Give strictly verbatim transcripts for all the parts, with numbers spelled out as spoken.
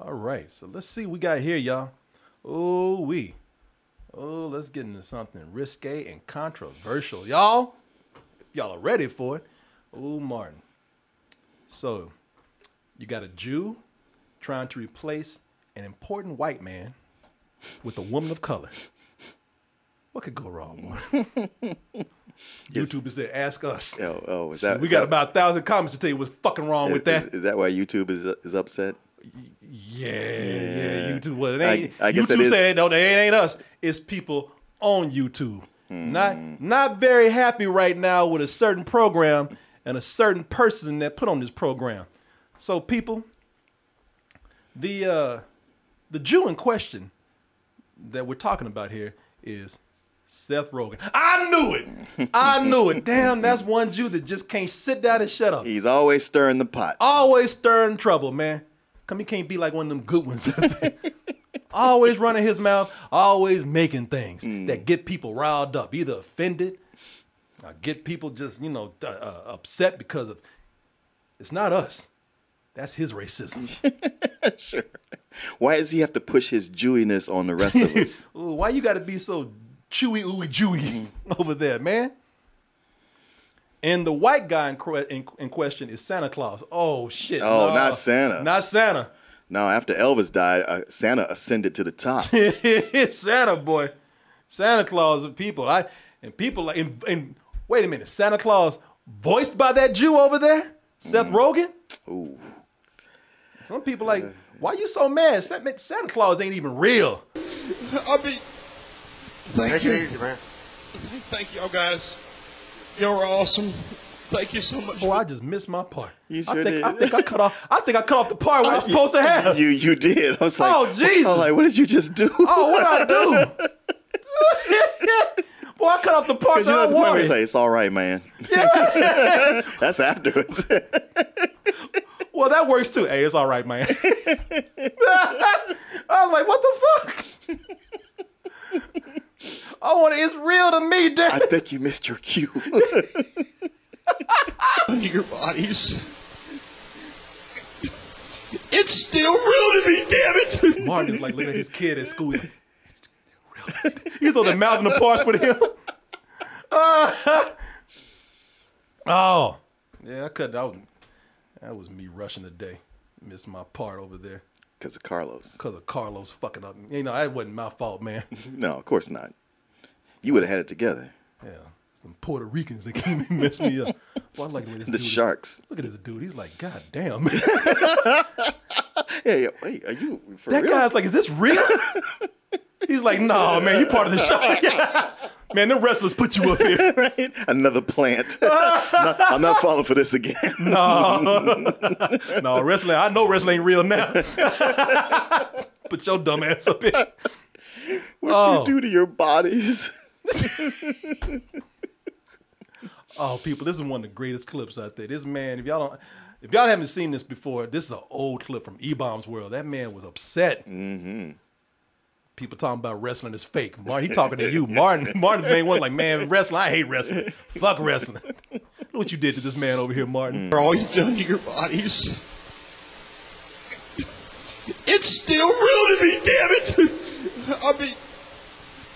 All right, so let's see what we got here, y'all. Oh, we. Oh, let's get into something risque and controversial, y'all. If y'all are ready for it. Oh, Martin. So, you got a Jew trying to replace an important white man with a woman of color. What could go wrong, Martin? YouTube said, ask us. Oh, oh is that, we is got that, about a thousand comments to tell you what's fucking wrong is, with that. Is, is that why YouTube is is upset? Yeah, yeah, YouTube. Well, it ain't I, I guess YouTube said no, they ain't, ain't us. It's people on YouTube. Mm. Not not very happy right now with a certain program and a certain person that put on this program. So people, the uh, the Jew in question that we're talking about here is Seth Rogen. I knew it. I knew it. Damn, that's one Jew that just can't sit down and shut up. He's always stirring the pot. Always stirring trouble, man. Come, he can't be like one of them good ones. Always running his mouth, always making things mm. that get people riled up, either offended or get people just, you know, uh, upset because of, it's not us. That's his racism. Sure. Why does he have to push his Jewiness on the rest of us? Ooh, why you got to be so chewy, ooey, jewy over there, man? And the white guy in, que- in, in question is Santa Claus. Oh, shit. Oh, no. Not Santa. Not Santa. No, after Elvis died, uh, Santa ascended to the top. Santa, boy. Santa Claus and people. I And people like, and, and wait a minute, Santa Claus voiced by that Jew over there? Seth mm. Rogen? Ooh. Some people like, uh, why you so mad? Santa Claus ain't even real. I'll be... Thank Make you. It easy, man. Thank y'all guys. You're awesome. Thank you so much. Boy, I just missed my part. You sure I think, did. I think I cut off. I think I cut off the part where I was you, supposed to have. You you did. I was like, oh Jesus! I was like, what did you just do? Oh, what did I do? Boy, I cut off the part that you know, I wanted. Because you say, it's all right, man. Yeah. That's afterwards. Well, that works too. Hey, it's all right, man. I was like, what the fuck? I want it. It's real to me, Dad. I think you missed your cue. Your bodies. It's still real to me, damn it. Martin's like looking at his kid at school. He's like, it's still real to me. He's on the mouth and the parts with him. Uh, oh. Yeah, I couldn't. I was, that was me rushing the day. Missed my part over there. Because of Carlos. Because of Carlos fucking up. You know, that wasn't my fault, man. No, of course not. You would have had it together. Yeah. Some Puerto Ricans that came and messed me up. Boy, I like the way this the dude sharks. Is. Look at this dude. He's like, God damn. Hey, wait, are you for that real? That guy's like, is this real? He's like, no, man, you part of the shark. Man, the wrestlers put you up here. Right? Another plant. No, I'm not falling for this again. No. No, wrestling. I know wrestling ain't real now. Put your dumb ass up here. What oh. do you do to your bodies? Oh, people, this is one of the greatest clips out there. This man, if y'all don't, if y'all haven't seen this before, this is an old clip from E-Bombs World. That man was upset. Mm-hmm. People talking about wrestling is fake. Martin, he talking to you. Martin, Martin's main one like, man, wrestling, I hate wrestling. Fuck wrestling. Look what you did to this man over here, Martin. For all you've done to your bodies. It's still real to me, damn it. I'll be...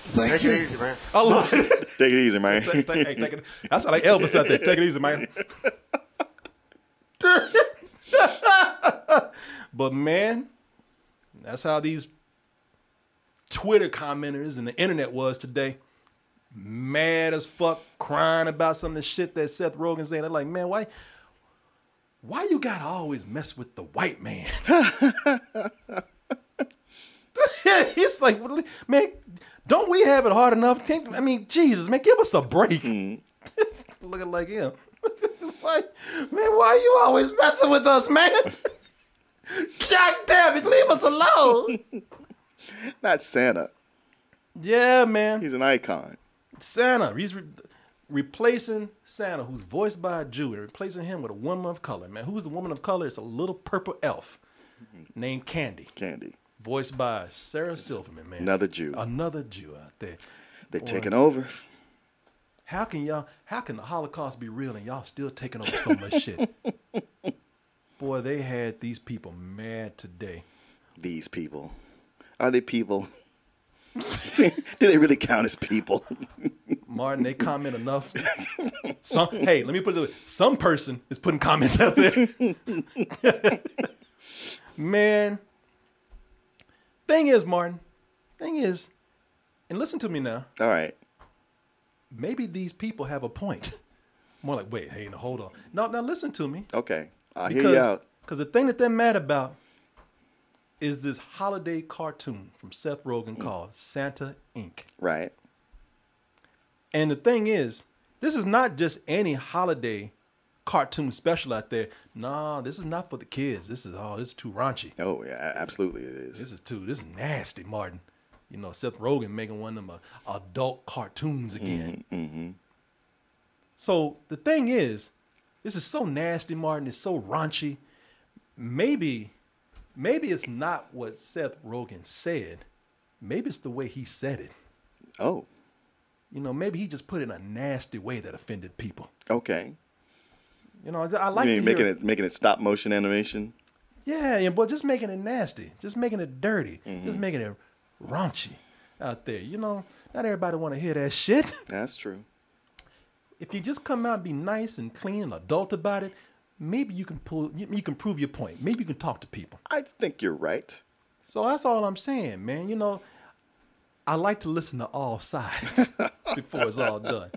Thank Take you. It easy, man. I love it. Take it easy, man. take, take, hey, take it. That's like Elvis out there. Take it easy, man. But, man, that's how these... Twitter commenters and the internet was today, mad as fuck, crying about some of the shit that Seth Rogen saying. They're like, man, why, why you gotta always mess with the white man? It's like, man, don't we have it hard enough? I mean, Jesus, man, give us a break. Mm-hmm. Looking like him. Like, man, why are you always messing with us, man? God damn it, leave us alone. Not Santa. Yeah, man. He's an icon. Santa. He's re- replacing Santa, who's voiced by a Jew, and replacing him with a woman of color. Man, who's the woman of color? It's a little purple elf named Candy. Candy. Voiced by Sarah Silverman, man. Another Jew. Another Jew out there. They're Boy, taking over. How can y'all, how can the Holocaust be real and y'all still taking over so much shit? Boy, they had these people mad today. These people. Are they people? Do they really count as people? Martin, they comment enough. Some, hey, let me put it this way. Some person is putting comments out there. Man. Thing is, Martin. Thing is, and listen to me now. All right. Maybe these people have a point. More like, wait, hey, no, hold on. No, now listen to me. Okay. I hear you out. Because the thing that they're mad about is this holiday cartoon from Seth Rogen mm. called Santa Incorporated. Right. And the thing is, this is not just any holiday cartoon special out there. No, this is not for the kids. This is all, oh, this is too raunchy. Oh, yeah, absolutely it is. This is too, this is nasty, Martin. You know, Seth Rogen making one of them uh, adult cartoons again. Mm-hmm, mm-hmm. So the thing is, this is so nasty, Martin. It's so raunchy. Maybe, maybe it's not what Seth Rogen said. Maybe it's the way he said it. Oh. You know, maybe he just put it in a nasty way that offended people. Okay. You know, I like you mean making it making it stop motion animation. Yeah, yeah, but just making it nasty, just making it dirty, mm-hmm. just making it raunchy out there. You know, not everybody want to hear that shit. That's true. If you just come out and be nice and clean and adult about it, maybe you can pull, you, you can prove your point. Maybe you can talk to people. I think you're right. So that's all I'm saying, man. You know, I like to listen to all sides before it's all done.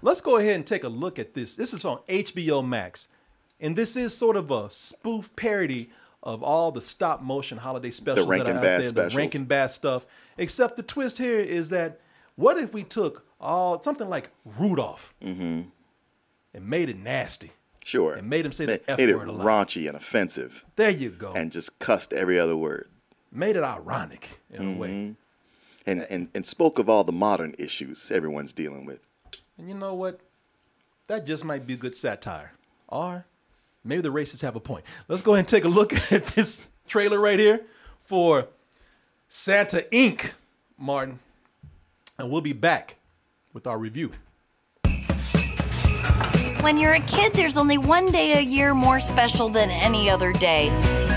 Let's go ahead and take a look at this. This is on H B O Max, and this is sort of a spoof parody of all the stop motion holiday specials that are out there, specials. The Rankin-Bass stuff. Except the twist here is that what if we took all something like Rudolph mm-hmm. and made it nasty? Sure, and made him say Ma- the F made word it a lot. Raunchy and offensive. There you go, and just cussed every other word. Made it ironic in mm-hmm. a way, and and and spoke of all the modern issues everyone's dealing with. And you know what? That just might be good satire. Or maybe the racists have a point. Let's go ahead and take a look at this trailer right here for Santa Incorporated, Martin. And we'll be back with our review. When you're a kid, there's only one day a year more special than any other day.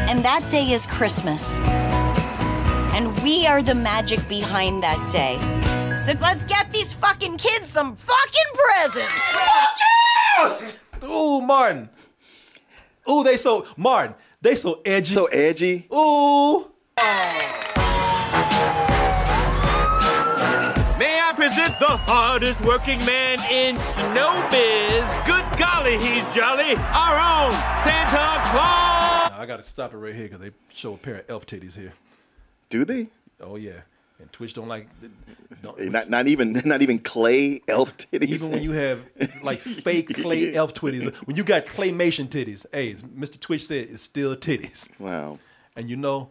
And that day is Christmas. And we are the magic behind that day. So let's get these fucking kids some fucking presents. Fuck yeah! Ooh, Martin. Ooh, they so, Martin, they so edgy. So edgy. Ooh. May I present the hardest working man in snow biz. Good golly, he's jolly. Our own Santa Claus. Now, I got to stop it right here because they show a pair of elf titties here. Do they? Oh, yeah. And Twitch don't like don't, not not even not even clay elf titties. Even when you have like fake clay elf titties, when you got claymation titties, hey, Mister Twitch said it's still titties. Wow. And you know,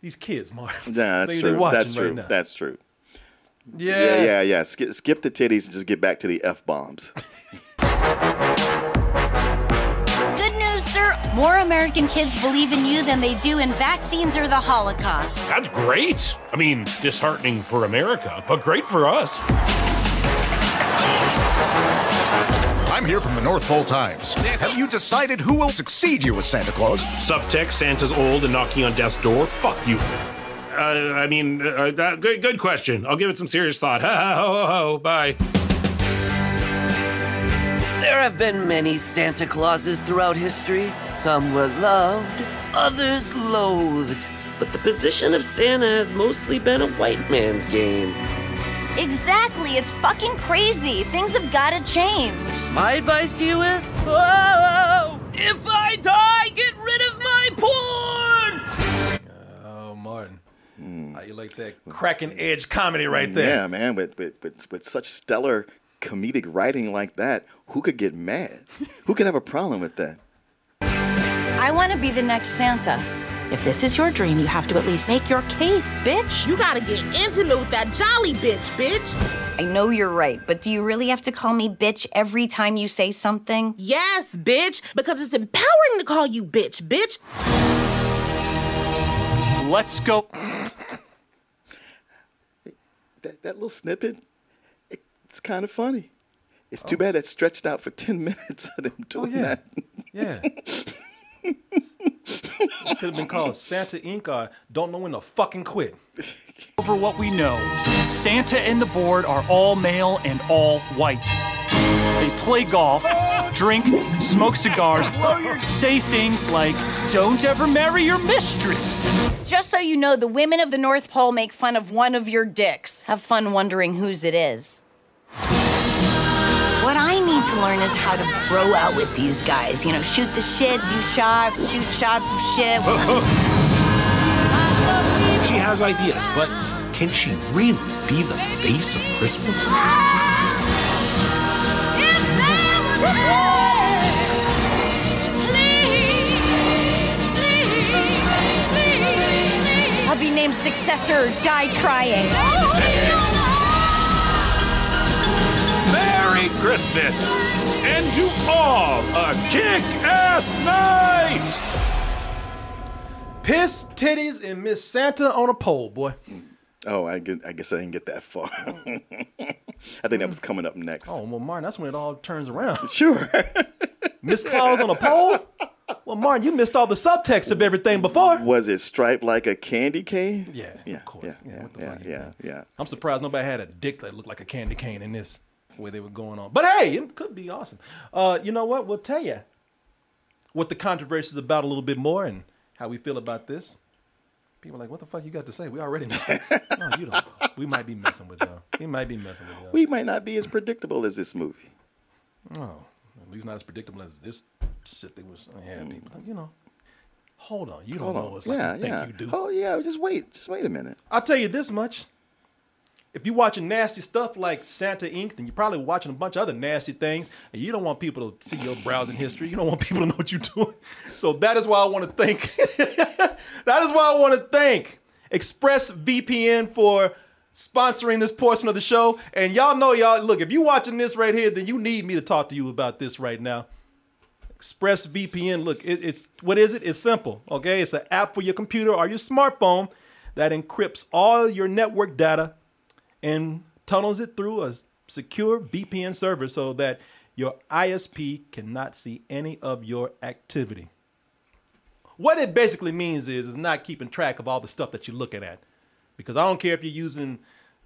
these kids, Mark. Yeah, that's true. That's true. Right that's true. Yeah. Yeah, yeah, yeah. Skip, skip the titties and just get back to the F-bombs. More American kids believe in you than they do in vaccines or the Holocaust. That's great. I mean, disheartening for America, but great for us. I'm here from the North Pole Times. Have you decided who will succeed you as Santa Claus? Subtext, Santa's old and knocking on death's door. Fuck you. Uh, I mean, uh, uh, good, good question. I'll give it some serious thought. Ha ha ho ho, bye. There have been many Santa Clauses throughout history. Some were loved, others loathed. But the position of Santa has mostly been a white man's game. Exactly, it's fucking crazy. Things have gotta change. My advice to you is, oh, if I die, get rid of my porn! Oh, uh, Martin. Mm. How you like that cracking edge comedy right there? Yeah, man, with, with, with, with such stellar comedic writing like that, who could get mad? Who could have a problem with that? I want to be the next Santa. If this is your dream, you have to at least make your case, bitch. You gotta get intimate with that jolly bitch, bitch. I know you're right, but do you really have to call me bitch every time you say something? Yes, bitch, because it's empowering to call you bitch, bitch. Let's go. That, that little snippet? It's kind of funny. It's too oh. bad that stretched out for ten minutes of them doing oh, yeah. that. Yeah. It could have been called Santa Incorporated or Don't Know When to Fucking Quit. Over what we know, Santa and the board are all male and all white. They play golf, drink, smoke cigars, say things like, don't ever marry your mistress. Just so you know, the women of the North Pole make fun of one of your dicks. Have fun wondering whose it is. What I need to learn is how to bro out with these guys. You know, shoot the shit, do shots, shoot shots of shit. She has ideas, but can she really be the face of Christmas? I'll be named successor, die trying. Merry Christmas, and to all a kick-ass night! Piss, titties, and Miss Santa on a pole, boy. Oh, I, get, I guess I didn't get that far. I think that was coming up next. Oh, well, Martin, that's when it all turns around. Sure. Miss Claus on a pole? Well, Martin, you missed all the subtext of everything before. Was it striped like a candy cane? Yeah, yeah, of course. Yeah, yeah, yeah, what the yeah, fuck yeah, yeah, yeah. I'm surprised nobody had a dick that looked like a candy cane in this. Where they were going on, but hey, it could be awesome. Uh, you know what? We'll tell you what the controversy is about a little bit more and how we feel about this. People are like, "What the fuck you got to say?" We already know. No, you don't know. We might be messing with y'all. We might be messing with y'all. We might not be as predictable as this movie. Oh, at least not as predictable as this shit they was. Yeah, people, you know. Hold on, you don't Hold know what's like. Yeah, you think yeah. you do. Oh yeah, just wait, just wait a minute. I'll tell you this much. If you're watching nasty stuff like Santa Incorporated, then you're probably watching a bunch of other nasty things, and you don't want people to see your browsing history. You don't want people to know what you're doing. So that is why I want to thank. That is why I want to thank ExpressVPN for sponsoring this portion of the show. And y'all know, y'all, look, if you're watching this right here, then you need me to talk to you about this right now. ExpressVPN, look, it, it's what is it? It's simple, okay? It's an app for your computer or your smartphone that encrypts all your network data and tunnels it through a secure V P N server so that your I S P cannot see any of your activity. What it basically means is, is not keeping track of all the stuff that you're looking at. Because I don't care if you're using,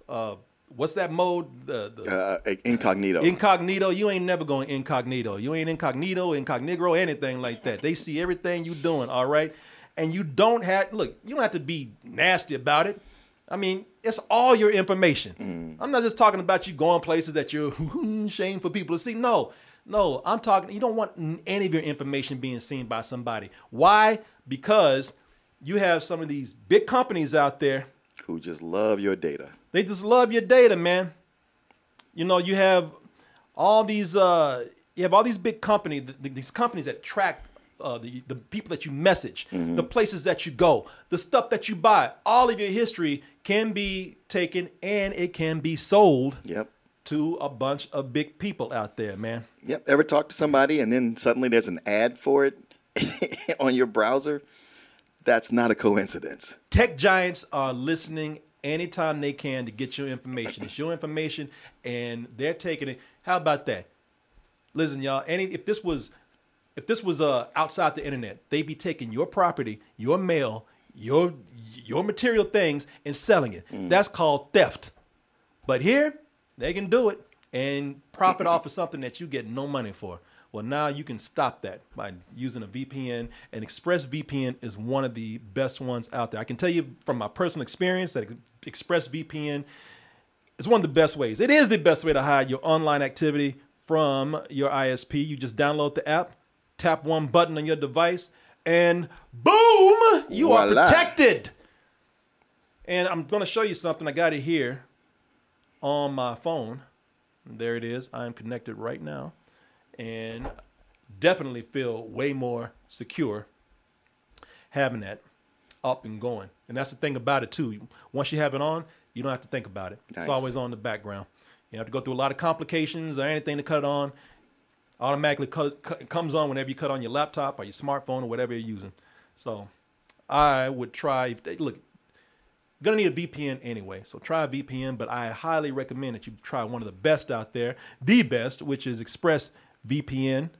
uh, what's that mode? The, the uh, incognito. Incognito. You ain't never going incognito. You ain't incognito, incognito, anything like that. They see everything you're doing, all right? And you don't have, look, you don't have to be nasty about it. I mean, it's all your information. Mm. I'm not just talking about you going places that you're ashamed for people to see. No, no, I'm talking, you don't want any of your information being seen by somebody. Why? Because you have some of these big companies out there who just love your data. They just love your data, man. You know, you have all these, uh, you have all these big companies, these companies that track Uh, the, the people that you message, mm-hmm. the places that you go, the stuff that you buy, all of your history can be taken and it can be sold yep. to a bunch of big people out there, man. Yep. Ever talk to somebody and then suddenly there's an ad for it on your browser? That's not a coincidence. Tech giants are listening anytime they can to get your information. It's your information and they're taking it. How about that? Listen, y'all, any if this was... If this was uh, outside the internet, they'd be taking your property, your mail, your your material things, and selling it. Mm. That's called theft. But here, they can do it and profit off of something that you get no money for. Well, now you can stop that by using a V P N. And ExpressVPN is one of the best ones out there. I can tell you from my personal experience that ExpressVPN is one of the best ways. It is the best way to hide your online activity from your I S P. You just download the app. Tap one button on your device, and boom, you Voila. Are protected. And I'm going to show you something. I got it here on my phone. There it is. I am connected right now and definitely feel way more secure having that up and going. And that's the thing about it, too. Once you have it on, you don't have to think about it. Nice. It's always on the background. You don't have to go through a lot of complications or anything to cut it on. Automatically cut, cut, comes on whenever you cut on your laptop or your smartphone or whatever you're using. So I would try, if they, look, you're going to need a V P N anyway. So try a V P N, but I highly recommend that you try one of the best out there, the best, which is ExpressVPN.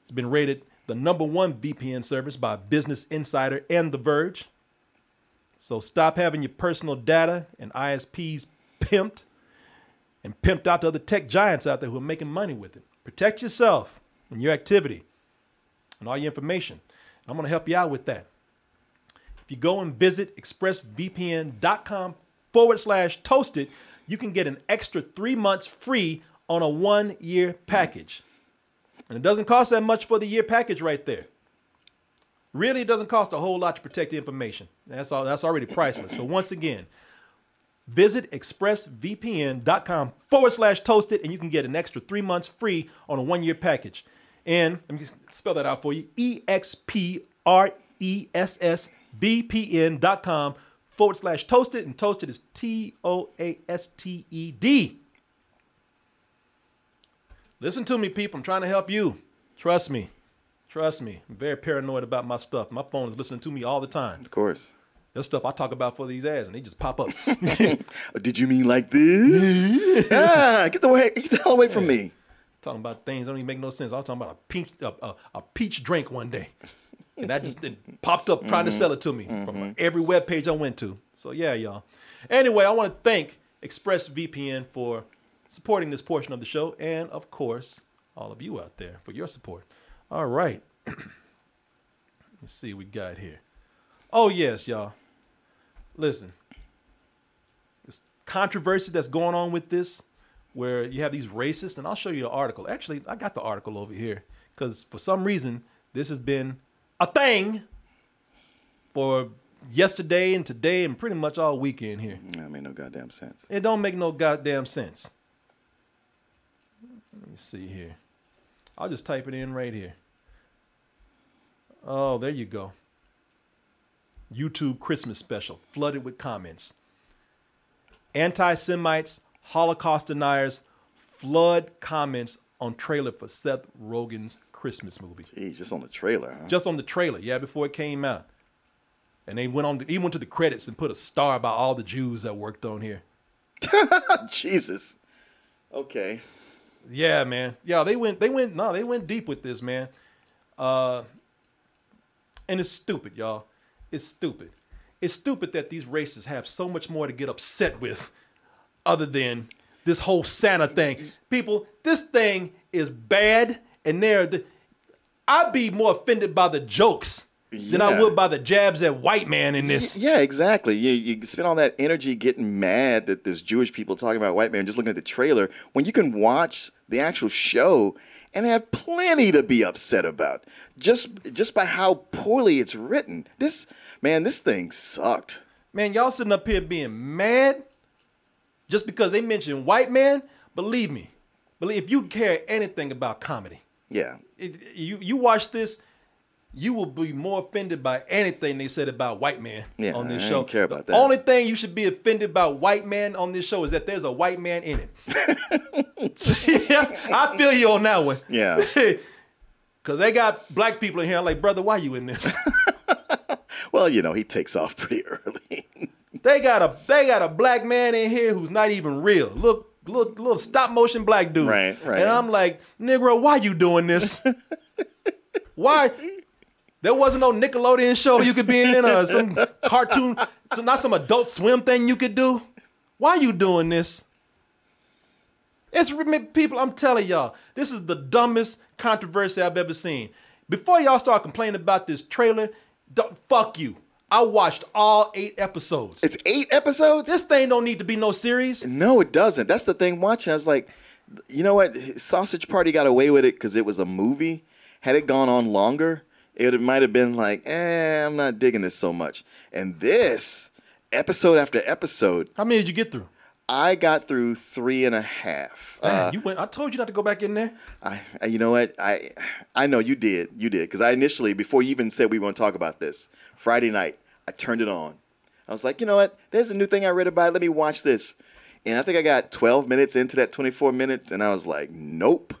It's been rated the number one V P N service by Business Insider and The Verge. So stop having your personal data and I S Ps pimped and pimped out to other tech giants out there who are making money with it. Protect yourself and your activity and all your information. I'm going to help you out with that. If you go and visit expressvpn.com forward slash toasted, you can get an extra three months free on a one-year package. And it doesn't cost that much for the year package right there. Really, it doesn't cost a whole lot to protect the information. That's all. That's already priceless. So once again, visit expressvpn.com forward slash toasted, and you can get an extra three months free on a one-year package. And let me just spell that out for you. E X P R E S S V P N dot com forward slash toasted. And toasted is T O A S T E D. Listen to me, people. I'm trying to help you. Trust me. Trust me. I'm very paranoid about my stuff. My phone is listening to me all the time. Of course. There's stuff I talk about for these ads, and they just pop up. Did you mean like this? ah, get the way, get the hell away yeah. from me. Talking about things that don't even make no sense. I was talking about a peach, a, a, a peach drink one day, and that just it popped up trying mm-hmm. to sell it to me mm-hmm. from every web page I went to. So yeah, y'all. Anyway, I want to thank ExpressVPN for supporting this portion of the show, and of course, all of you out there for your support. All right, let's see what we got here. Oh yes, y'all. Listen, this controversy that's going on with this, where you have these racists, and I'll show you an article. Actually, I got the article over here because for some reason, this has been a thing for yesterday and today and pretty much all weekend here. That made no goddamn sense. It don't make no goddamn sense. Let me see here. I'll just type it in right here. Oh, there you go. YouTube Christmas special flooded with comments. Anti-Semites, Holocaust deniers flood comments on trailer for Seth Rogen's Christmas movie. Jeez, just on the trailer, huh? Just on the trailer, yeah, before it came out. And they went on to, he went to the credits and put a star by all the Jews that worked on here. Jesus. Okay. Yeah, man. Yeah, they went they went no, they went deep with this, man. Uh and it's stupid, y'all. It's stupid. It's stupid that these racists have so much more to get upset with. Other than this whole Santa thing. People, this thing is bad. And they're the, I'd be more offended by the jokes yeah. than I would by the jabs at white man in this. Yeah, exactly. You, you spend all that energy getting mad that there's Jewish people talking about white man just looking at the trailer when you can watch the actual show and have plenty to be upset about. Just, just by how poorly it's written. This, man, this thing sucked. Man, y'all sitting up here being mad. Just because they mention white man, believe me, believe if you care anything about comedy, yeah, it, you you watch this, you will be more offended by anything they said about white man yeah, on this I show. Don't care about the that. Only thing you should be offended by white man on this show is that there's a white man in it. I feel you on that one. Yeah, because they got black people in here. I'm like, brother, why you in this? Well, you know, he takes off pretty early. They got a they got a black man in here who's not even real. Look, look, little stop motion black dude. Right, right. And I'm like, Negro, why you doing this? Why? There wasn't no Nickelodeon show you could be in or some cartoon, not some Adult Swim thing you could do. Why you doing this? It's people. I'm telling y'all, this is the dumbest controversy I've ever seen. Before y'all start complaining about this trailer, don't, fuck you. I watched all eight episodes. It's eight episodes? This thing don't need to be no series. No, it doesn't. That's the thing watching. I was like, you know what? Sausage Party got away with it because it was a movie. Had it gone on longer, it might have been like, eh, I'm not digging this so much. And this, episode after episode. How many did you get through? I got through three and a half. Man, uh, you went. I told you not to go back in there. I, you know what? I, I know you did. You did because I initially, before you even said we were going to talk about this, Friday night, I turned it on. I was like, you know what? There's a new thing I read about it. Let me watch this. And I think I got twelve minutes into that twenty-four minutes, and I was like, nope,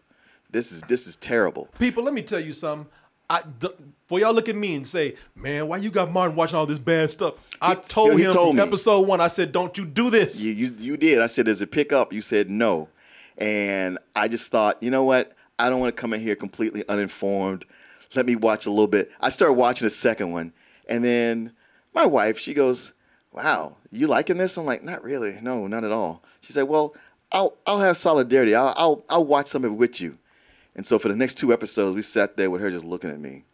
this is this is terrible. People, let me tell you something. I, for y'all look at me and say, man, why you got Martin watching all this bad stuff? I he, told him told episode one, I said, don't you do this. You, you, you did. I said, does it pick up? You said no. And I just thought, you know what? I don't want to come in here completely uninformed. let me watch a little bit. I started watching the second one. And then my wife, she goes, wow, you liking this? I'm like, not really. No, not at all. She said, well, I'll I'll have solidarity. I'll I'll, I'll watch some of it with you. And so for the next two episodes, we sat there with her just looking at me.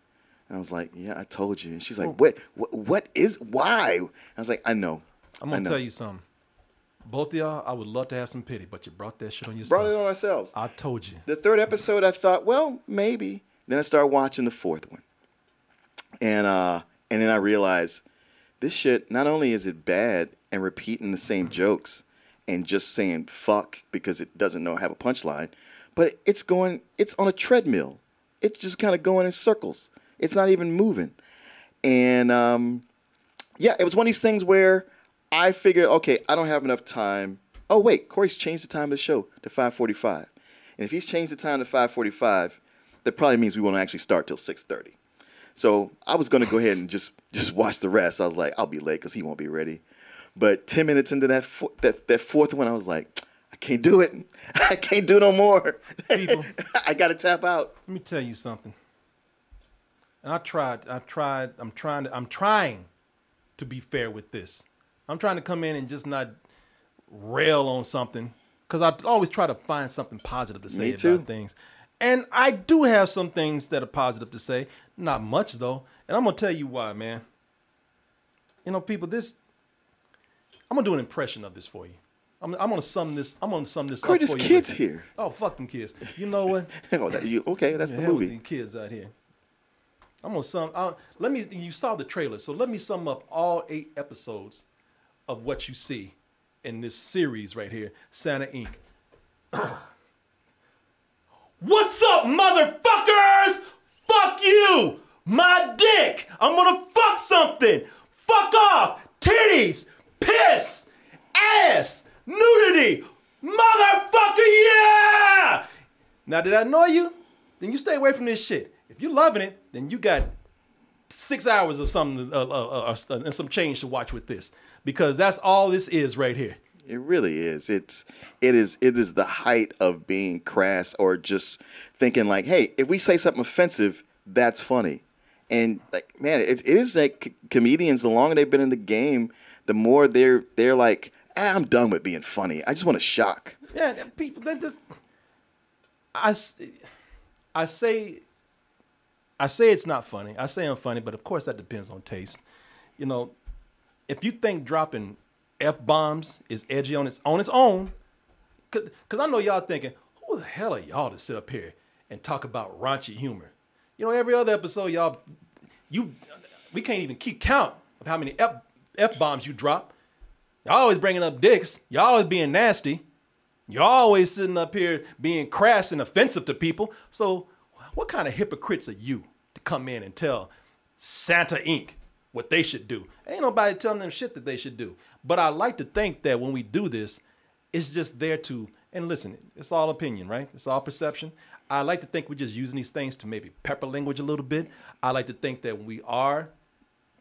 And I was like, yeah, I told you. And she's like, what, what, what is, why? I was like, I know. I'm going to tell you something. Both of y'all, I would love to have some pity, but you brought that shit on yourself. Brought it on ourselves. I told you. The third episode, I thought, well, maybe. Then I started watching the fourth one. And uh, and then I realized this shit, not only is it bad and repeating the same jokes and just saying fuck because it doesn't know have a punchline, but it's going, it's on a treadmill. It's just kind of going in circles. It's not even moving. And um, yeah, it was one of these things where I figured, okay, I don't have enough time. Oh, wait, Corey's changed the time of the show to five forty-five. And if he's changed the time to five forty-five, that probably means we won't actually start till six thirty. So I was going to go ahead and just, just watch the rest. I was like, I'll be late because he won't be ready. But ten minutes into that, fo- that, that fourth one, I was like, I can't do it. I can't do no more. People, I got to tap out. Let me tell you something. And I tried, I tried, I'm trying to, I'm trying to be fair with this. I'm trying to come in and just not rail on something because I always try to find something positive to say about things. And I do have some things that are positive to say. Not much, though. And I'm going to tell you why, man. You know, people, this, I'm going to do an impression of this for you. I'm, I'm going to sum this, I'm going to sum this Curtis up for you. Curtis, kids here. Oh, fuck them kids. You know what? oh, that, you, okay, that's the, the movie. These kids out here. I'm going to sum, I'll, let me, you saw the trailer. So let me sum up all eight episodes of what you see in this series right here, Santa Incorporated. What's up, motherfuckers? Fuck you, my dick. I'm gonna fuck something. Fuck off, titties, piss, ass, nudity, motherfucker, yeah! Now, did I annoy you? Then you stay away from this shit. If you're loving it, then you got six hours of something uh, uh, uh, and some change to watch with this. Because that's all this is right here. It really is. It's it is it is the height of being crass or just thinking like, hey, if we say something offensive, that's funny. And like, man, it, it is like c- comedians. The longer they've been in the game, the more they're they're like, ah, I'm done with being funny. I just want to shock. Yeah, people. They just, I I say I say it's not funny. I say I'm funny, but of course that depends on taste. You know. If you think dropping F-bombs is edgy on its on its own, because I know y'all thinking, who the hell are y'all to sit up here and talk about raunchy humor? You know, every other episode, y'all, you, we can't even keep count of how many F, F-bombs you drop. Y'all always bringing up dicks. Y'all always being nasty. Y'all always sitting up here being crass and offensive to people. So what kind of hypocrites are you to come in and tell Santa Incorporated what they should do? Ain't nobody telling them shit that they should do. But I like to think that when we do this, it's just there to, and listen, it's all opinion, right? It's all perception. I like to think we're just using these things to maybe pepper language a little bit. I like to think that we are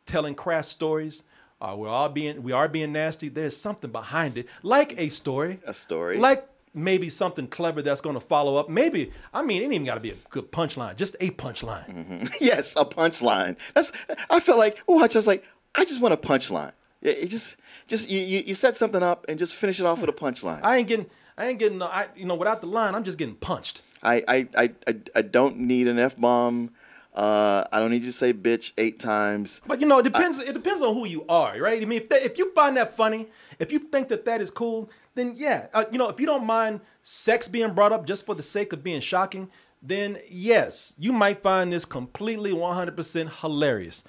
telling crass stories. Uh, we're all being, we are being nasty. There's something behind it, like a story. A story. Like maybe something clever that's going to follow up. Maybe, I mean, it ain't even got to be a good punchline. Just a punchline. Mm-hmm. Yes, a punchline. That's. I felt like, watch, I was like, I just want a punchline. It just, just you, you set something up and just finish it off with a punchline. I ain't getting, I ain't getting, I, you know, without the line, I'm just getting punched. I, I, I, I, I don't need an F-bomb. Uh, I don't need you to say bitch eight times. But you know, it depends. I, it depends on who you are, right? I mean, if that, if you find that funny, if you think that that is cool, then yeah, uh, you know, if you don't mind sex being brought up just for the sake of being shocking, then yes, you might find this completely one hundred percent hilarious.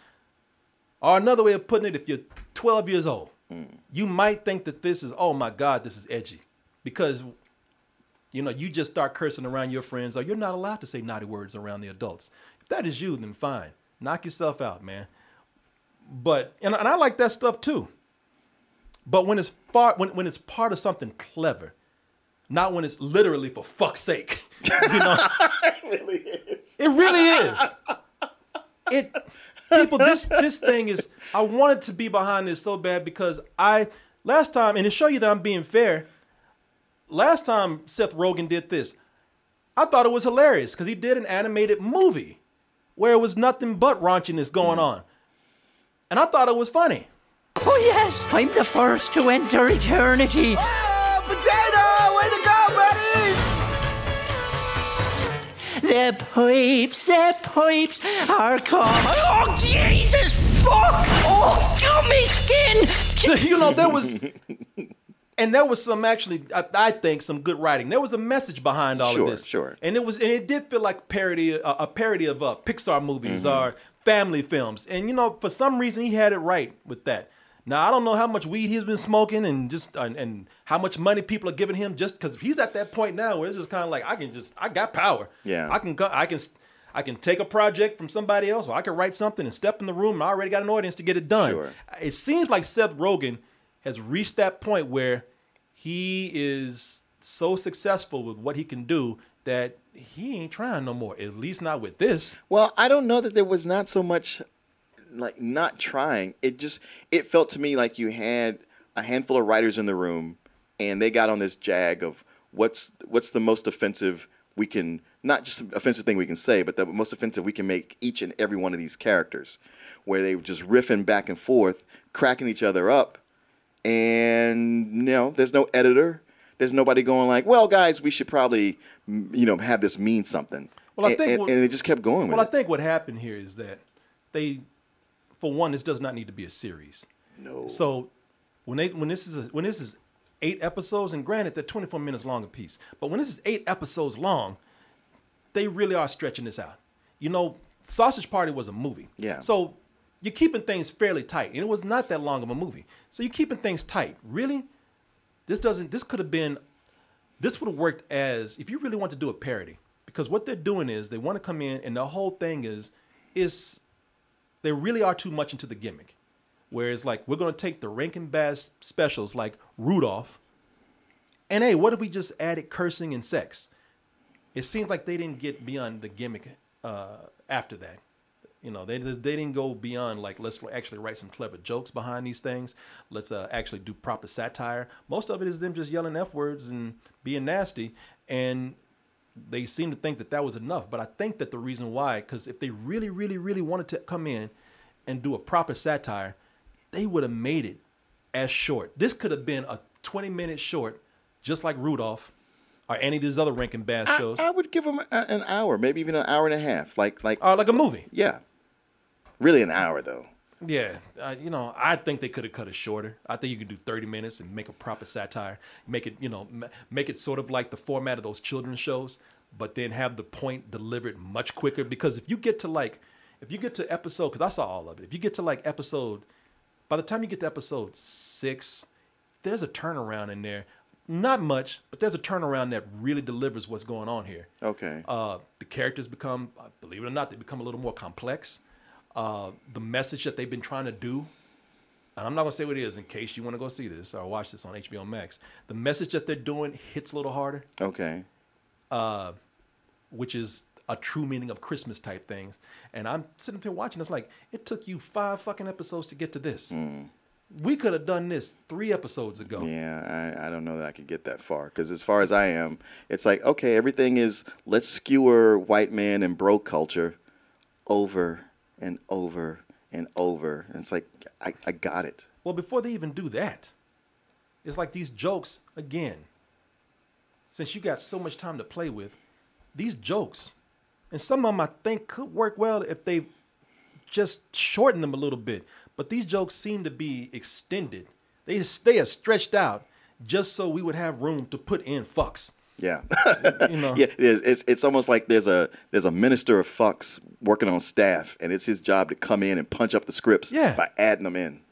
Or another way of putting it, if you're twelve years old, mm. you might think that this is, oh my God, this is edgy. Because, you know, you just start cursing around your friends or you're not allowed to say naughty words around the adults. If that is you, then fine. Knock yourself out, man. But, and, and I like that stuff too. But when it's far, when, when it's part of something clever, not when it's literally for fuck's sake. You know? It really is. It really is. It, people, this this thing is, I wanted to be behind this so bad because I, last time, and to show you that I'm being fair, last time Seth Rogen did this, I thought it was hilarious because he did an animated movie where it was nothing but raunchiness going on. And I thought it was funny. Oh, yes, I'm the first to enter eternity. Oh, potato! Way to go, buddy! The pipes, the pipes are caught. Oh, Jesus, fuck! Oh, gummy skin! You know, there was... And there was some actually, I, I think, some good writing. There was a message behind all sure, of this. Sure, sure. And it was, and it did feel like parody, uh, a parody of uh, Pixar movies mm-hmm. or family films. And you know, for some reason, he had it right with that. Now I don't know how much weed he's been smoking, and just uh, and how much money people are giving him, just because he's at that point now where it's just kind of like I can just, I got power. Yeah. I can, I can, I can take a project from somebody else, or I can write something and step in the room, and I already got an audience to get it done. Sure. It seems like Seth Rogen has reached that point where he is so successful with what he can do that he ain't trying no more, at least not with this. Well, I don't know that there was not so much like not trying. It just, it felt to me like you had a handful of writers in the room and they got on this jag of what's what's the most offensive we can, not just offensive thing we can say, but the most offensive we can make each and every one of these characters, where they were just riffing back and forth, cracking each other up. And you know, there's no editor. There's nobody going like, well, guys, we should probably, you know, have this mean something. Well, I think, and, what, and it just kept going. Well, with I it. think what happened here is that they, for one, this does not need to be a series. No. So when they, when this is, a, when this is eight episodes, and granted they're twenty-four minutes long a piece, but when this is eight episodes long, they really are stretching this out. You know, Sausage Party was a movie. Yeah. So you're keeping things fairly tight, and it was not that long of a movie. So you're keeping things tight. Really, this doesn't. This could have been. This would have worked as if you really want to do a parody, because what they're doing is they want to come in, and the whole thing is, is they really are too much into the gimmick, whereas like we're going to take the Rankin-Bass specials like Rudolph, and hey, what if we just added cursing and sex? It seems like they didn't get beyond the gimmick uh, after that. You know, they they didn't go beyond like, let's actually write some clever jokes behind these things. Let's uh, actually do proper satire. Most of it is them just yelling F words and being nasty. And they seem to think that that was enough. But I think that the reason why, because if they really, really, really wanted to come in and do a proper satire, they would have made it as short. This could have been a twenty minute short, just like Rudolph. Or any of these other Rankin-Bass shows. I, I would give them a, an hour, maybe even an hour and a half. Like, like, uh, like a movie. Yeah. Really an hour, though. Yeah. Uh, you know, I think they could have cut it shorter. I think you could do thirty minutes and make a proper satire. Make it, you know, make it sort of like the format of those children's shows, but then have the point delivered much quicker. Because if you get to, like, if you get to episode, because I saw all of it. If you get to, like, episode, by the time you get to episode six, there's a turnaround in there. Not much, but there's a turnaround that really delivers what's going on here. Okay. Uh, the characters become, believe it or not, they become a little more complex. Uh, the message that they've been trying to do, and I'm not going to say what it is in case you want to go see this or watch this on H B O Max. The message that they're doing hits a little harder. Okay. Uh, which is a true meaning of Christmas type things. And I'm sitting here watching this like, it took you five fucking episodes to get to this. Mm. We could have done this three episodes ago. Yeah, I, I don't know that I could get that far. Because as far as I am, it's like, okay, everything is, let's skewer white man and bro culture over and over and over. And it's like, I, I got it. Well, before they even do that, it's like these jokes, again, since you got so much time to play with, these jokes, and some of them I think could work well if they just shorten them a little bit. But these jokes seem to be extended. They stay stretched out just so we would have room to put in fucks. Yeah, you know? Yeah. It is. It's it's almost like there's a there's a minister of fucks working on staff, and it's his job to come in and punch up the scripts yeah. by adding them in.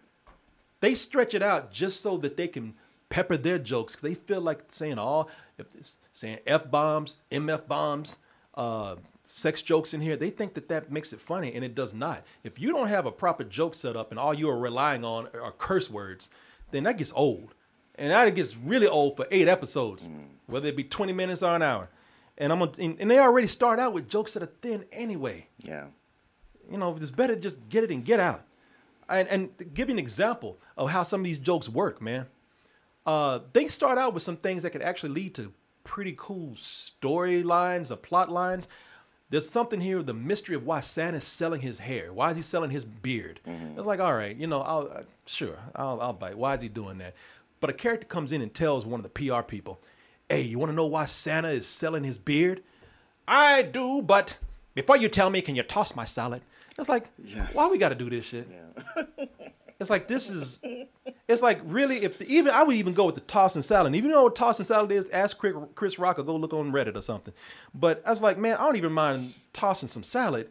They stretch it out just so that they can pepper their jokes because they feel like saying all if it's saying F bombs, M F bombs. Uh, sex jokes in here, they think that that makes it funny, and it does not. If you don't have a proper joke set up and all you are relying on are curse words, then that gets old. And that gets really old for eight episodes, mm. whether it be twenty minutes or an hour. And I'm gonna, and, and they already start out with jokes that are thin anyway. Yeah. You know, it's better just get it and get out. And, and to give you an example of how some of these jokes work, man. Uh, they start out with some things that could actually lead to pretty cool storylines or plot lines. there's something here with the mystery of why Santa's selling his hair. Why is he selling his beard? Mm-hmm. It's like, all right, you know, I'll uh, sure, I'll, I'll bite. Why is he doing that? But a character comes in and tells one of the P R people, hey, you want to know why Santa is selling his beard? I do, but before you tell me, can you toss my salad? It's like, yeah. Why we got to do this shit? Yeah. It's like, this is, it's like, really, if the, even, I would even go with the toss and salad. Even though what toss and salad is, ask Chris Rock or go look on Reddit or something. But I was like, man, I don't even mind tossing some salad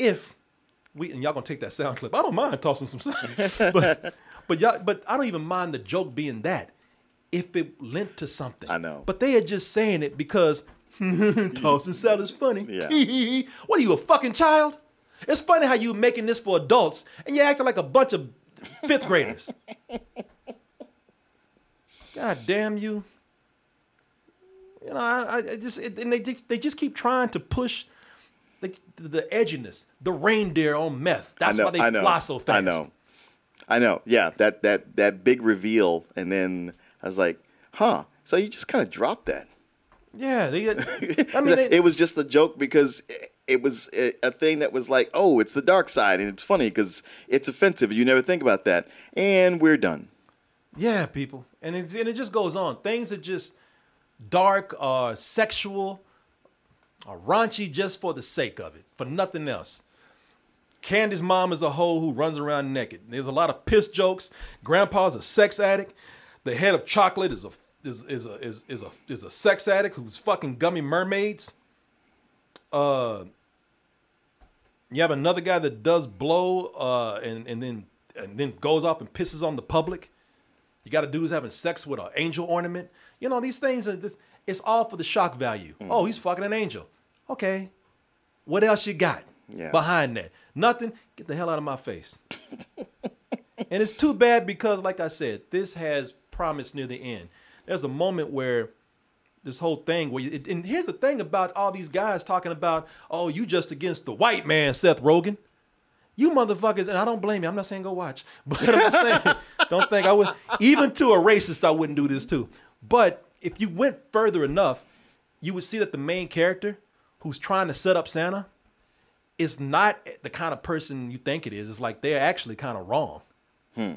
if we, and y'all gonna take that sound clip. I don't mind tossing some salad. But, but y'all, but I don't even mind the joke being that if it lent to something. I know. But they are just saying it because tossing salad is funny. Yeah. What are you, a fucking child? It's funny how you making this for adults and you're acting like a bunch of fifth graders. God damn you. You know, I, I just it, and they just they just keep trying to push the, the edginess, the reindeer on meth. That's know, why they fly so fast. I know. I know. Yeah, that that that big reveal, and then I was like, huh. So you just kind of dropped that. Yeah, they. I mean, they, it was just a joke because. It, It was a thing that was like, oh, it's the dark side, and it's funny because it's offensive. You never think about that, and we're done. Yeah, people, and it and it just goes on. Things that just dark or sexual or raunchy just for the sake of it, for nothing else. Candy's mom is a hoe who runs around naked. There's a lot of piss jokes. Grandpa's a sex addict. The head of chocolate is a is is a is is a is a sex addict who's fucking gummy mermaids. Uh. You have another guy that does blow uh, and, and then and then goes off and pisses on the public. You got a dude who's having sex with an angel ornament. You know, these things, are this, it's all for the shock value. Mm. Oh, he's fucking an angel. Okay. What else you got yeah. behind that? Nothing. Get the hell out of my face. And it's too bad because, like I said, this has promise near the end. There's a moment where this whole thing where, you, and here's the thing about all these guys talking about, oh, you just against the white man, Seth Rogen. You motherfuckers, and I don't blame you. I'm not saying go watch, but I'm just saying, don't think I would, even to a racist, I wouldn't do this too. But if you went further enough, you would see that the main character who's trying to set up Santa is not the kind of person you think it is. It's like they're actually kind of wrong. Hmm.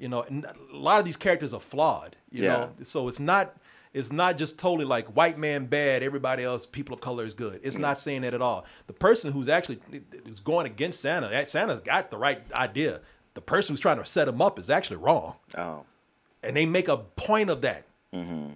You know, and a lot of these characters are flawed, you yeah. know, so it's not. It's not just totally like white man bad, everybody else, people of color is good. It's not saying that at all. The person who's actually who's going against Santa, Santa's got the right idea. The person who's trying to set him up is actually wrong. Oh. And they make a point of that. Mm-hmm.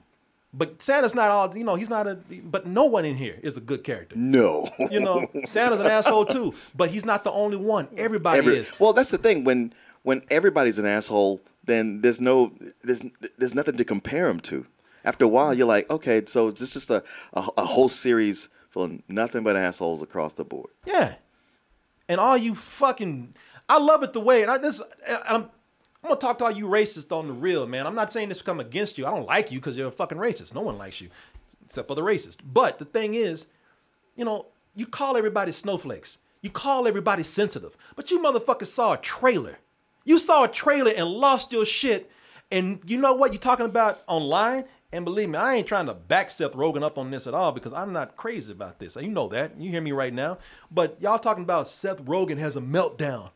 But Santa's not all, you know, he's not a, but no one in here is a good character. No. You know, Santa's an asshole too, but he's not the only one. Everybody Every, is. Well, that's the thing. When when everybody's an asshole, then there's no, there's, there's nothing to compare him to. After a while, you're like, okay, so it's just a, a, a whole series full of nothing but assholes across the board. Yeah. And all you fucking... I love it the way... And I, this, I'm, I'm going to talk to all you racists on the real, man. I'm not saying this to come against you. I don't like you because you're a fucking racist. No one likes you, except for the racist. But the thing is, you know, you call everybody snowflakes. You call everybody sensitive. But you motherfuckers saw a trailer. You saw a trailer and lost your shit. And you know what you're talking about online? And believe me, I ain't trying to back Seth Rogen up on this at all because I'm not crazy about this. You know that. You hear me right now. But y'all talking about Seth Rogen has a meltdown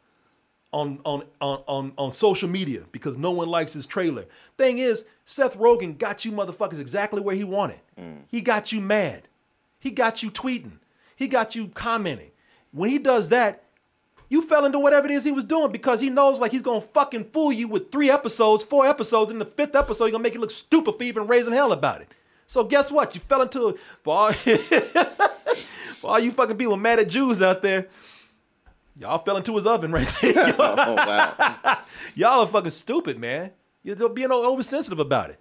on on on on, on social media because no one likes his trailer. Thing is, Seth Rogen got you motherfuckers exactly where he wanted. Mm. He got you mad. He got you tweeting. He got you commenting. When he does that, you fell into whatever it is he was doing because he knows like he's going to fucking fool you with three episodes, four episodes, and the fifth episode he's going to make you look stupid for even raising hell about it. So guess what? You fell into, for all, for all you fucking people mad at Jews out there, y'all fell into his oven right there. Oh, wow. Y'all are fucking stupid, man. You're being oversensitive about it.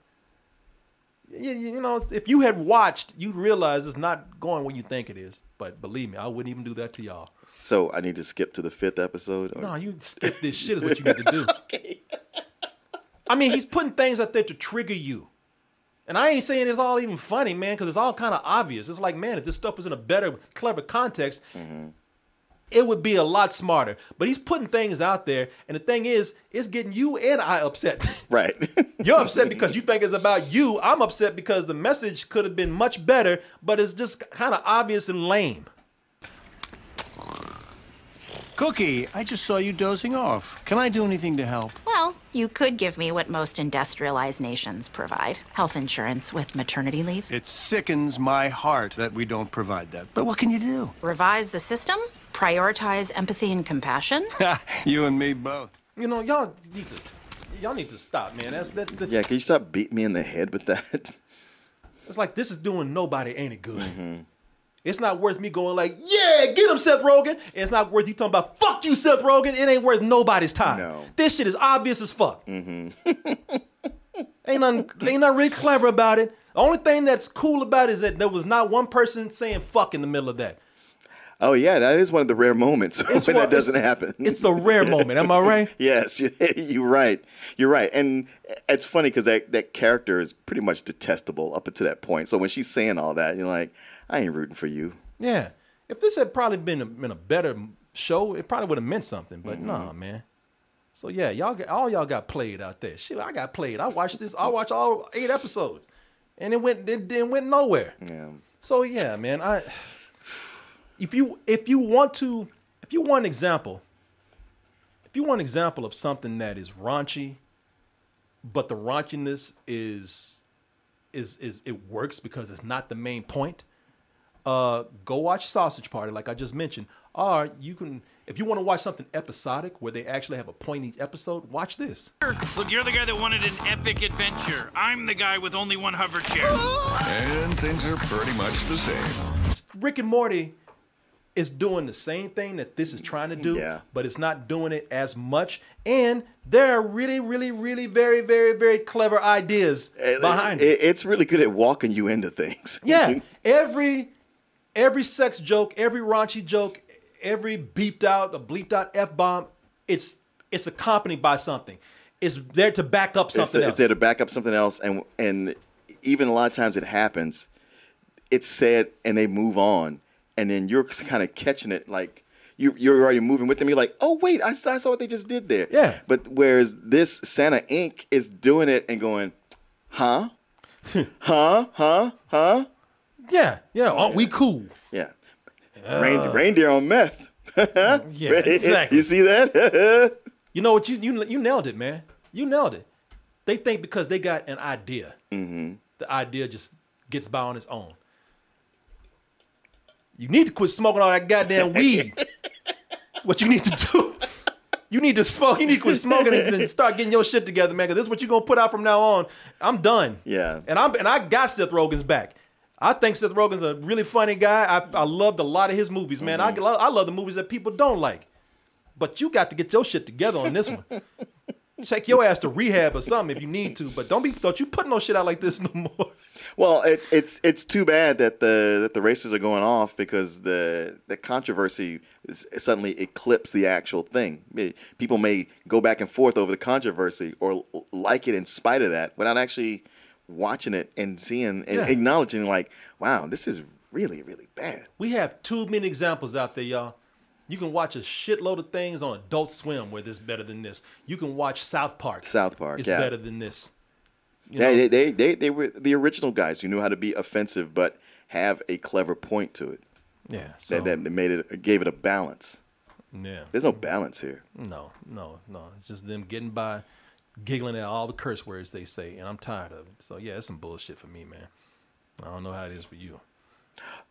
You, you know, if you had watched, you'd realize it's not going where you think it is. But believe me, I wouldn't even do that to y'all. So I need to skip to the fifth episode? Or? No, you skip this shit is what you need to do. Okay. I mean, he's putting things out there to trigger you. And I ain't saying it's all even funny, man, because it's all kind of obvious. It's like, man, if this stuff was in a better, clever context, mm-hmm. it would be a lot smarter. But he's putting things out there, and the thing is, it's getting you and I upset. Right. You're upset because you think it's about you. I'm upset because the message could have been much better, but it's just kind of obvious and lame. Cookie, I just saw you dozing off. Can I do anything to help? Well, you could give me what most industrialized nations provide. Health insurance with maternity leave. It sickens my heart that we don't provide that. But what can you do? Revise the system, prioritize empathy and compassion. You and me both. You know, y'all need to, y'all need to stop, man. That's that, that. Yeah, can you stop beating me in the head with that? It's like, this is doing nobody any good. Mm-hmm. It's not worth me going like, yeah, get him, Seth Rogen. And it's not worth you talking about, fuck you, Seth Rogen. It ain't worth nobody's time. No. This shit is obvious as fuck. Mm-hmm. ain't, nothing, ain't nothing really clever about it. The only thing that's cool about it is that there was not one person saying fuck in the middle of that. Oh, yeah, that is one of the rare moments it's when what, that doesn't it's, happen. It's a rare moment. Am I right? Yes, you're right. You're right. And it's funny because that, that character is pretty much detestable up until that point. So when she's saying all that, you're like, I ain't rooting for you. Yeah. If this had probably been a, been a better show, it probably would have meant something. But mm-hmm. nah, man. So, yeah, y'all got, all y'all got played out there. Shit, I got played. I watched this. I watched all eight episodes. And it went, it, it went nowhere. Yeah. So, yeah, man, I... If you if you want to if you want an example, if you want an example of something that is raunchy, but the raunchiness is is is it works because it's not the main point, uh, go watch Sausage Party, like I just mentioned. Or you can, if you want to watch something episodic where they actually have a point in each episode, watch this. Look, you're the guy that wanted an epic adventure. I'm the guy with only one hover chair. And things are pretty much the same. Rick and Morty. It's doing the same thing that this is trying to do, yeah. but it's not doing it as much. And there are really, really, really very, very, very clever ideas it, behind it, it. It's really good at walking you into things. Yeah. Every every sex joke, every raunchy joke, every beeped out, a bleeped out F-bomb, it's it's accompanied by something. It's there to back up something it's a, else. It's there to back up something else. And, and even a lot of times it happens, it's said and they move on. And then you're kind of catching it, like you, you're already moving with them. You're like, oh, wait, I saw, I saw what they just did there. Yeah. But whereas this Santa Incorporated is doing it and going, huh? huh? Huh? Huh? Yeah. Yeah. Aren't we cool? Yeah. Uh, Rein, reindeer on meth. yeah, exactly. You see that? you know what? You, you you nailed it, man. You nailed it. They think because they got an idea, mm-hmm. the idea just gets by on its own. You need to quit smoking all that goddamn weed. What you need to do, you need to smoke. You need to quit smoking and, and start getting your shit together, man. Because this is what you're going to put out from now on. I'm done. Yeah. And, I'm, and I got Seth Rogen's back. I think Seth Rogen's a really funny guy. I, I loved a lot of his movies, man. Mm-hmm. I, I love the movies that people don't like. But you got to get your shit together on this one. Take your ass to rehab or something if you need to, but don't be don't you put no shit out like this no more. Well, it, it's it's too bad that the that the races are going off because the the controversy is suddenly eclipses the actual thing. People may go back and forth over the controversy or like it in spite of that, without actually watching it and seeing and yeah. acknowledging like, wow, this is really really bad. We have too many examples out there, y'all. You can watch a shitload of things on Adult Swim where this is better than this. You can watch South Park. South Park, it's yeah. better than this. You know? they, they, they, they were the original guys who knew how to be offensive but have a clever point to it. Yeah. So, that, that made it, gave it a balance. Yeah. There's no balance here. No, no, no. It's just them getting by, giggling at all the curse words they say, and I'm tired of it. So, yeah, it's some bullshit for me, man. I don't know how it is for you.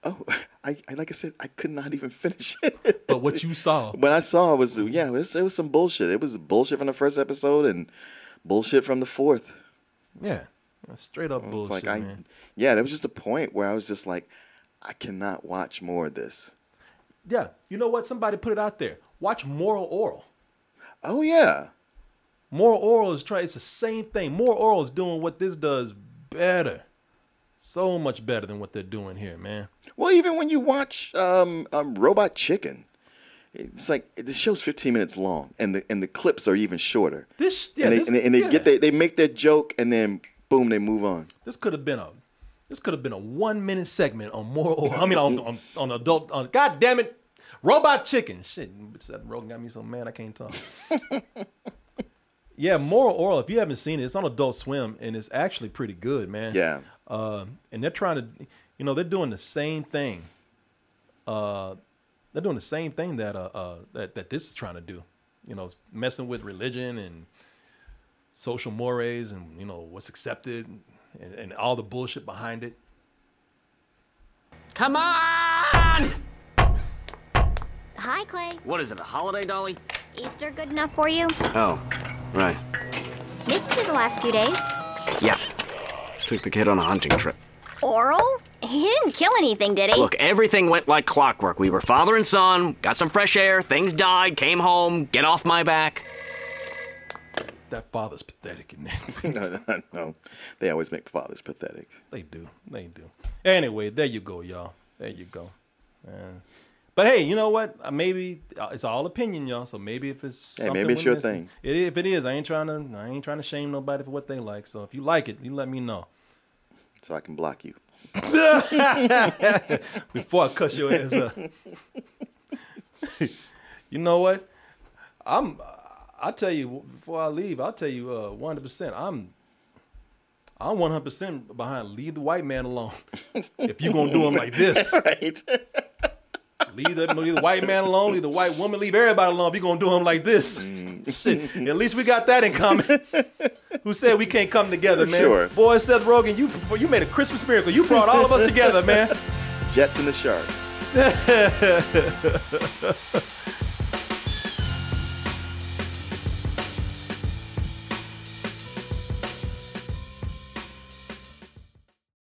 Oh, I, I like I said, I could not even finish it. But what you saw, what I saw was yeah, it was, it was some bullshit. It was bullshit from the first episode and bullshit from the fourth. Yeah, straight up bullshit. Like I, man. Yeah, there was just a point where I was just like, I cannot watch more of this. Yeah, you know what? Somebody put it out there. Watch Moral Oral. Oh yeah, Moral Oral is trying. It's the same thing. Moral Oral is doing what this does better. So much better than what they're doing here, man. Well, even when you watch um, um, Robot Chicken, it's like the show's fifteen minutes long, and the and the clips are even shorter. This, yeah, and they, this, and they, and they yeah. get their, they make their joke, and then boom, they move on. This could have been a, this could have been a one minute segment on moral. I mean, on, on on adult. On God damn it, Robot Chicken. Shit, Seth Rogen got me so mad I can't talk. Yeah, Moral Oral. If you haven't seen it, it's on Adult Swim, and it's actually pretty good, man. Yeah. Uh, and they're trying to, you know, they're doing the same thing uh, they're doing the same thing that uh, uh that, that this is trying to do, you know, messing with religion and social mores and, you know, what's accepted and, and all the bullshit behind it. Come on! Hi, Clay. What is it, a holiday, Dolly? Easter good enough for you? Oh, right. This is the last few days. Yeah. Took the kid on a hunting trip. Oral? He didn't kill anything, did he? Look, everything went like clockwork. We were father and son, got some fresh air, things died, came home, get off my back. That father's pathetic, isn't it? no, no, no. They always make fathers pathetic. They do. They do. Anyway, there you go, y'all. There you go. Uh, but hey, you know what? Maybe it's all opinion, y'all. So maybe if it's hey, maybe it's your missing, thing. It, if it is, I ain't trying to. I ain't trying to shame nobody for what they like. So if you like it, you let me know. So I can block you. Before I cut your ass up. You know what? I'm. I tell you before I leave. I'll tell you uh, one hundred percent. I'm. I'm one hundred percent behind. Leave the white man alone. If you gonna do him like this, right? Leave the, leave the white man alone. Leave the white woman. Leave everybody alone. If you gonna do him like this, mm. Shit. At least we got that in common. Who said we can't come together, man? Sure. Boy, Seth Rogen, you you made a Christmas miracle. You brought all of us together, man. Jets and the Sharks.